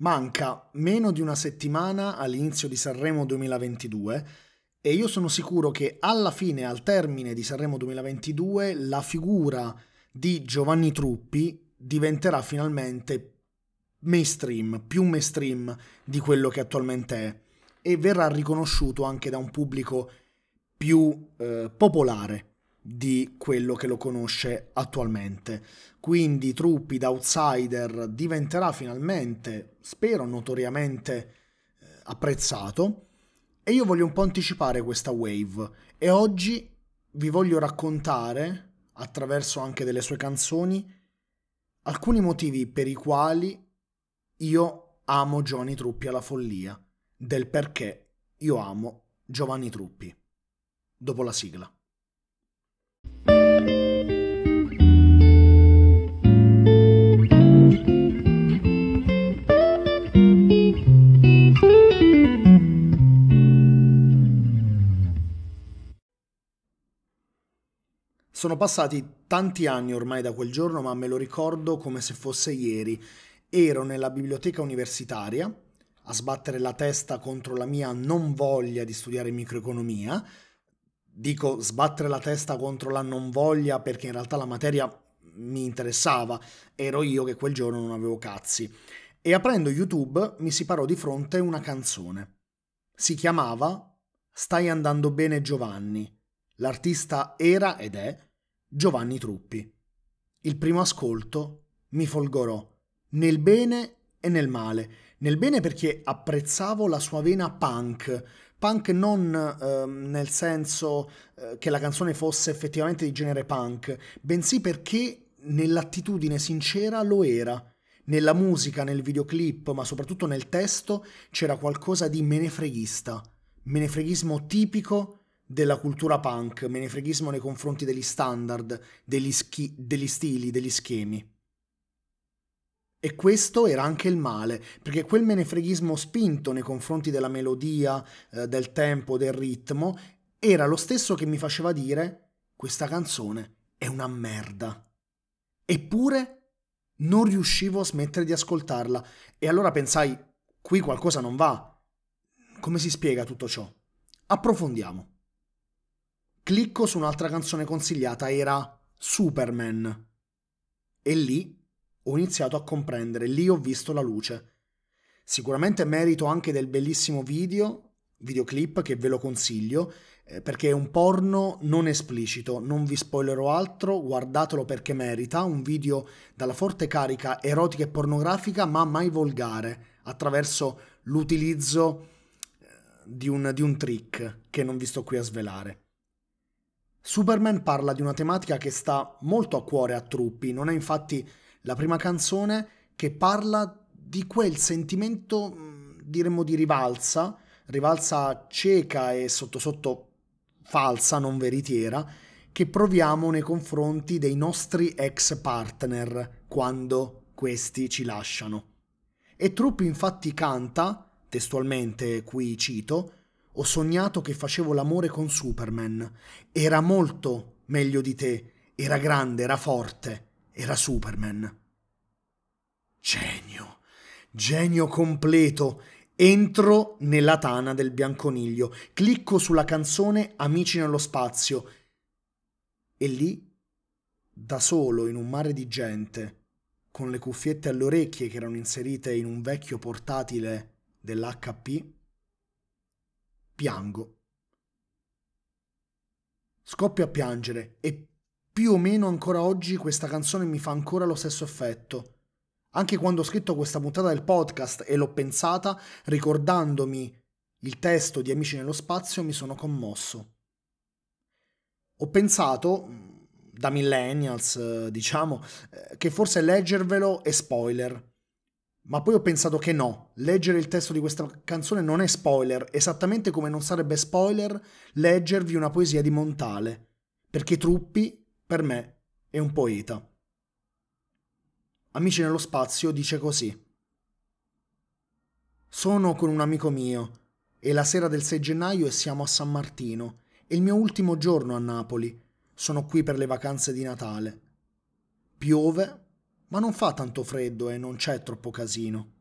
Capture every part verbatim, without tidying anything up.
Manca meno di una settimana all'inizio di Sanremo duemilaventidue e io sono sicuro che alla fine, al termine di Sanremo duemilaventidue, la figura di Giovanni Truppi diventerà finalmente mainstream, più mainstream di quello che attualmente è, e verrà riconosciuto anche da un pubblico più eh, popolare di quello che lo conosce attualmente. Quindi Truppi da outsider diventerà finalmente, spero notoriamente, eh, apprezzato, e io voglio un po' anticipare questa wave e oggi vi voglio raccontare, attraverso anche delle sue canzoni, alcuni motivi per i quali io amo Giovanni Truppi alla follia, del perché io amo Giovanni Truppi. Dopo la sigla. Sono passati tanti anni ormai da quel giorno, ma me lo ricordo come se fosse ieri. Ero nella biblioteca universitaria a sbattere la testa contro la mia non voglia di studiare microeconomia. Dico sbattere la testa contro la non voglia perché in realtà la materia mi interessava, ero io che quel giorno non avevo cazzi. E aprendo YouTube mi si parò di fronte una canzone. Si chiamava Stai andando bene, Giovanni. L'artista era ed è Giovanni Truppi. Il primo ascolto mi folgorò, nel bene e nel male. Nel bene perché apprezzavo la sua vena punk, punk non eh, nel senso eh, che la canzone fosse effettivamente di genere punk, bensì perché nell'attitudine sincera lo era. Nella musica, nel videoclip, ma soprattutto nel testo, c'era qualcosa di menefreghista, menefreghismo tipico della cultura punk, menefreghismo nei confronti degli standard, degli, schi- degli stili, degli schemi. E questo era anche il male, perché quel menefreghismo spinto nei confronti della melodia, eh, del tempo, del ritmo, era lo stesso che mi faceva dire «questa canzone è una merda». Eppure non riuscivo a smettere di ascoltarla, e allora pensai «qui qualcosa non va». Come si spiega tutto ciò? Approfondiamo. Clicco su un'altra canzone consigliata, era Superman. E lì ho iniziato a comprendere, lì ho visto la luce. Sicuramente merito anche del bellissimo video, videoclip che ve lo consiglio, eh, perché è un porno non esplicito, non vi spoilerò altro, guardatelo perché merita, un video dalla forte carica erotica e pornografica, ma mai volgare, attraverso l'utilizzo eh, di, un, di un trick che non vi sto qui a svelare. Superman parla di una tematica che sta molto a cuore a Truppi, non è infatti la prima canzone che parla di quel sentimento, diremmo, di rivalsa, rivalsa cieca e sotto sotto falsa, non veritiera, che proviamo nei confronti dei nostri ex partner quando questi ci lasciano. E Truppi infatti canta, testualmente qui cito, «Ho sognato che facevo l'amore con Superman. Era molto meglio di te. Era grande, era forte. Era Superman». Genio. Genio completo. Entro nella tana del bianconiglio. Clicco sulla canzone Amici nello spazio. E lì, da solo, in un mare di gente, con le cuffiette alle orecchie che erano inserite in un vecchio portatile dell'acca pi, piango. Scoppio a piangere e più o meno ancora oggi questa canzone mi fa ancora lo stesso effetto. Anche quando ho scritto questa puntata del podcast e l'ho pensata, ricordandomi il testo di Amici nello spazio, mi sono commosso. Ho pensato, da millennials diciamo, che forse leggervelo è spoiler. Ma poi ho pensato che no, leggere il testo di questa canzone non è spoiler, esattamente come non sarebbe spoiler leggervi una poesia di Montale, perché Truppi, per me, è un poeta. Amici nello spazio dice così. Sono con un amico mio, è la sera del sei gennaio e siamo a San Martino, è il mio ultimo giorno a Napoli, sono qui per le vacanze di Natale. Piove, ma non fa tanto freddo e non c'è troppo casino.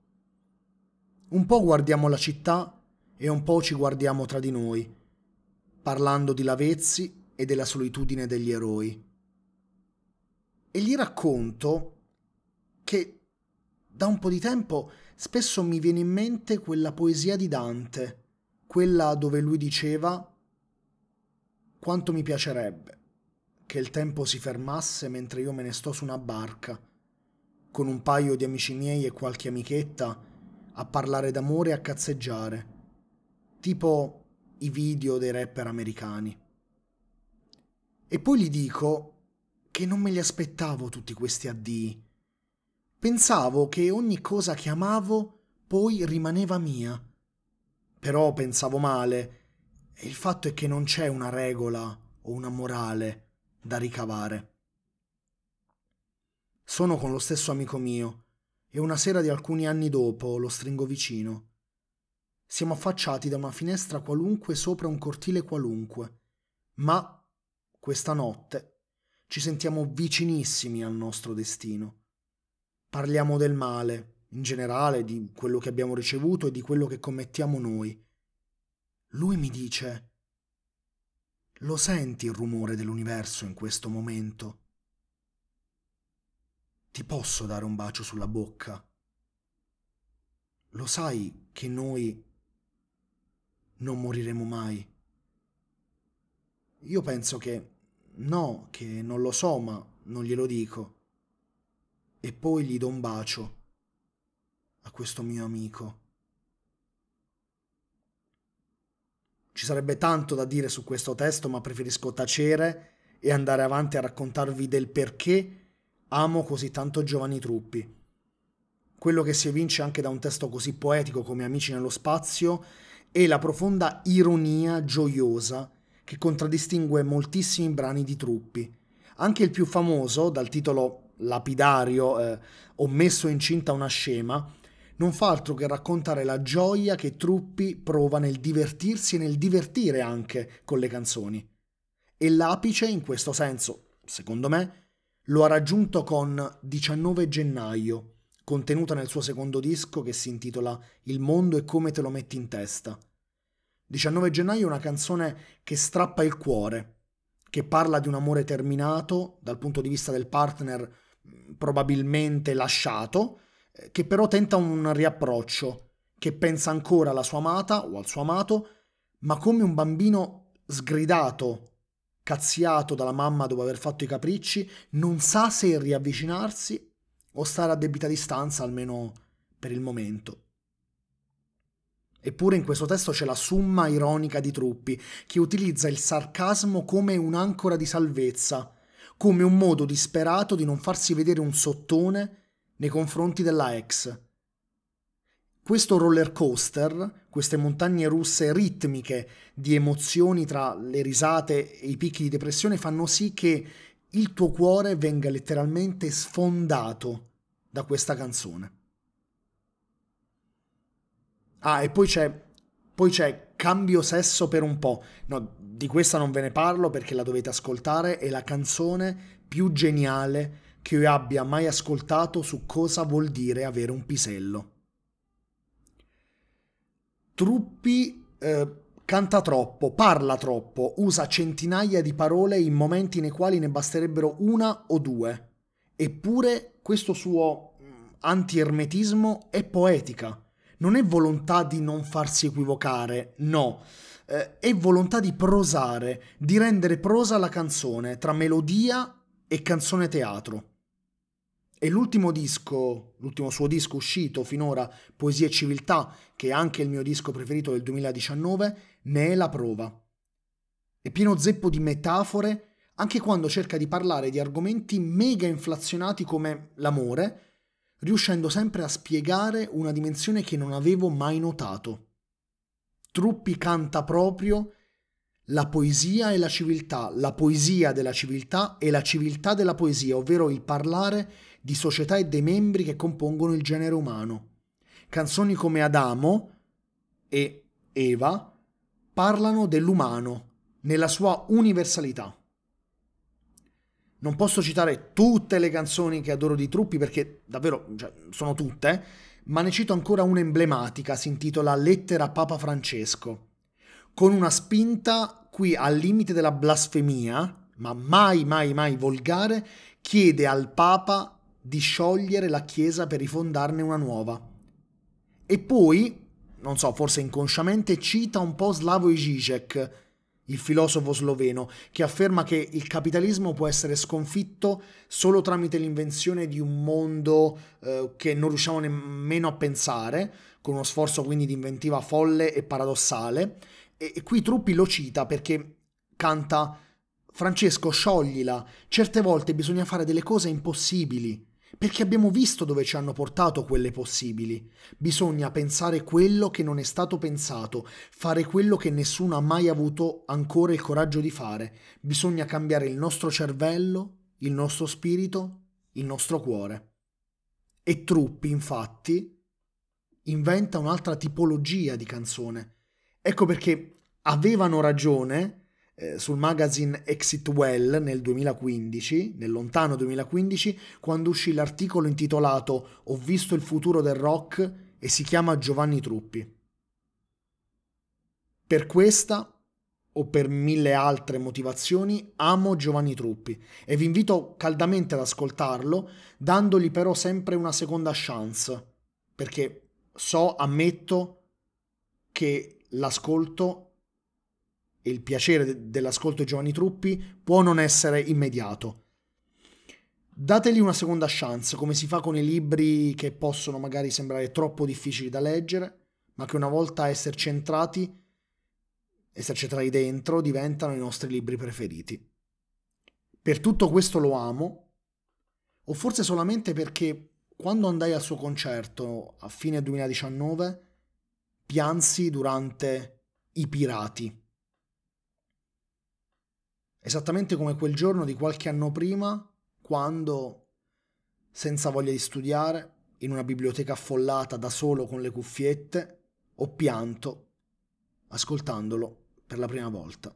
Un po' guardiamo la città e un po' ci guardiamo tra di noi, parlando di Lavezzi e della solitudine degli eroi. E gli racconto che da un po' di tempo spesso mi viene in mente quella poesia di Dante, quella dove lui diceva: «Quanto mi piacerebbe che il tempo si fermasse mentre io me ne sto su una barca, con un paio di amici miei e qualche amichetta, a parlare d'amore e a cazzeggiare, tipo i video dei rapper americani». E poi gli dico che non me li aspettavo tutti questi addii. Pensavo che ogni cosa che amavo poi rimaneva mia. Però pensavo male, e il fatto è che non c'è una regola o una morale da ricavare. Sono con lo stesso amico mio, e una sera di alcuni anni dopo lo stringo vicino. Siamo affacciati da una finestra qualunque sopra un cortile qualunque, ma questa notte ci sentiamo vicinissimi al nostro destino. Parliamo del male, in generale, di quello che abbiamo ricevuto e di quello che commettiamo noi. Lui mi dice: «Lo senti il rumore dell'universo in questo momento? Ti posso dare un bacio sulla bocca? Lo sai che noi non moriremo mai?» Io penso che no, che non lo so, ma non glielo dico. E poi gli do un bacio a questo mio amico. Ci sarebbe tanto da dire su questo testo, ma preferisco tacere e andare avanti a raccontarvi del perché amo così tanto Giovanni Truppi. Quello che si evince anche da un testo così poetico come Amici nello spazio è la profonda ironia gioiosa che contraddistingue moltissimi brani di Truppi. Anche il più famoso, dal titolo lapidario eh, Ho messo incinta una scema, non fa altro che raccontare la gioia che Truppi prova nel divertirsi e nel divertire anche con le canzoni. E l'apice, in questo senso, secondo me, lo ha raggiunto con diciannove gennaio, contenuta nel suo secondo disco che si intitola Il mondo e come te lo metti in testa. diciannove gennaio è una canzone che strappa il cuore, che parla di un amore terminato dal punto di vista del partner probabilmente lasciato, che però tenta un riapproccio, che pensa ancora alla sua amata o al suo amato, ma come un bambino sgridato, cazziato dalla mamma dopo aver fatto i capricci, non sa se riavvicinarsi o stare a debita distanza, almeno per il momento. Eppure in questo testo c'è la summa ironica di Truppi, che utilizza il sarcasmo come un'ancora di salvezza, come un modo disperato di non farsi vedere un sottone nei confronti della ex. Questo roller coaster, queste montagne russe ritmiche di emozioni tra le risate e i picchi di depressione, fanno sì che il tuo cuore venga letteralmente sfondato da questa canzone. Ah, e poi c'è, poi c'è Cambio sesso per un po'. No, di questa non ve ne parlo perché la dovete ascoltare, è la canzone più geniale che io abbia mai ascoltato su cosa vuol dire avere un pisello. Truppi eh, canta troppo, parla troppo, usa centinaia di parole in momenti nei quali ne basterebbero una o due. Eppure questo suo antiermetismo è poetica. Non è volontà di non farsi equivocare, no, eh, è volontà di prosare, di rendere prosa la canzone tra melodia e canzone teatro. E l'ultimo disco, l'ultimo suo disco uscito finora, Poesie e Civiltà, che è anche il mio disco preferito del duemiladiciannove, ne è la prova. È pieno zeppo di metafore, anche quando cerca di parlare di argomenti mega inflazionati come l'amore, riuscendo sempre a spiegare una dimensione che non avevo mai notato. Truppi canta proprio la poesia e la civiltà, la poesia della civiltà e la civiltà della poesia, ovvero il parlare di società e dei membri che compongono il genere umano. Canzoni come Adamo e Eva parlano dell'umano nella sua universalità. Non posso citare tutte le canzoni che adoro di Truppi perché davvero, cioè, sono tutte, ma ne cito ancora una emblematica, si intitola Lettera a Papa Francesco, con una spinta qui al limite della blasfemia, ma mai mai mai volgare, chiede al Papa di sciogliere la Chiesa per rifondarne una nuova. E poi, non so, forse inconsciamente, cita un po' Slavoj Žižek, il filosofo sloveno, che afferma che il capitalismo può essere sconfitto solo tramite l'invenzione di un mondo eh, che non riusciamo nemmeno a pensare, con uno sforzo quindi di inventiva folle e paradossale. E, e qui Truppi lo cita perché canta «Francesco, scioglila, certe volte bisogna fare delle cose impossibili, perché abbiamo visto dove ci hanno portato quelle possibili. Bisogna pensare quello che non è stato pensato, fare quello che nessuno ha mai avuto ancora il coraggio di fare. Bisogna cambiare il nostro cervello, il nostro spirito, il nostro cuore». E Truppi, infatti, inventa un'altra tipologia di canzone. Ecco perché avevano ragione sul magazine Exit Well nel duemilaquindici, nel lontano duemilaquindici, quando uscì l'articolo intitolato «Ho visto il futuro del rock e si chiama Giovanni Truppi». Per questa o per mille altre motivazioni amo Giovanni Truppi e vi invito caldamente ad ascoltarlo, dandogli però sempre una seconda chance, perché so, ammetto che l'ascolto e il piacere dell'ascolto di Giovanni Truppi può non essere immediato. Dategli una seconda chance, come si fa con i libri che possono magari sembrare troppo difficili da leggere, ma che una volta esserci entrati, esserci entrati dentro, diventano i nostri libri preferiti. Per tutto questo lo amo, o forse solamente perché quando andai al suo concerto a fine duemiladiciannove, piansi durante I pirati. Esattamente come quel giorno di qualche anno prima, quando, senza voglia di studiare, in una biblioteca affollata da solo con le cuffiette, ho pianto ascoltandolo per la prima volta.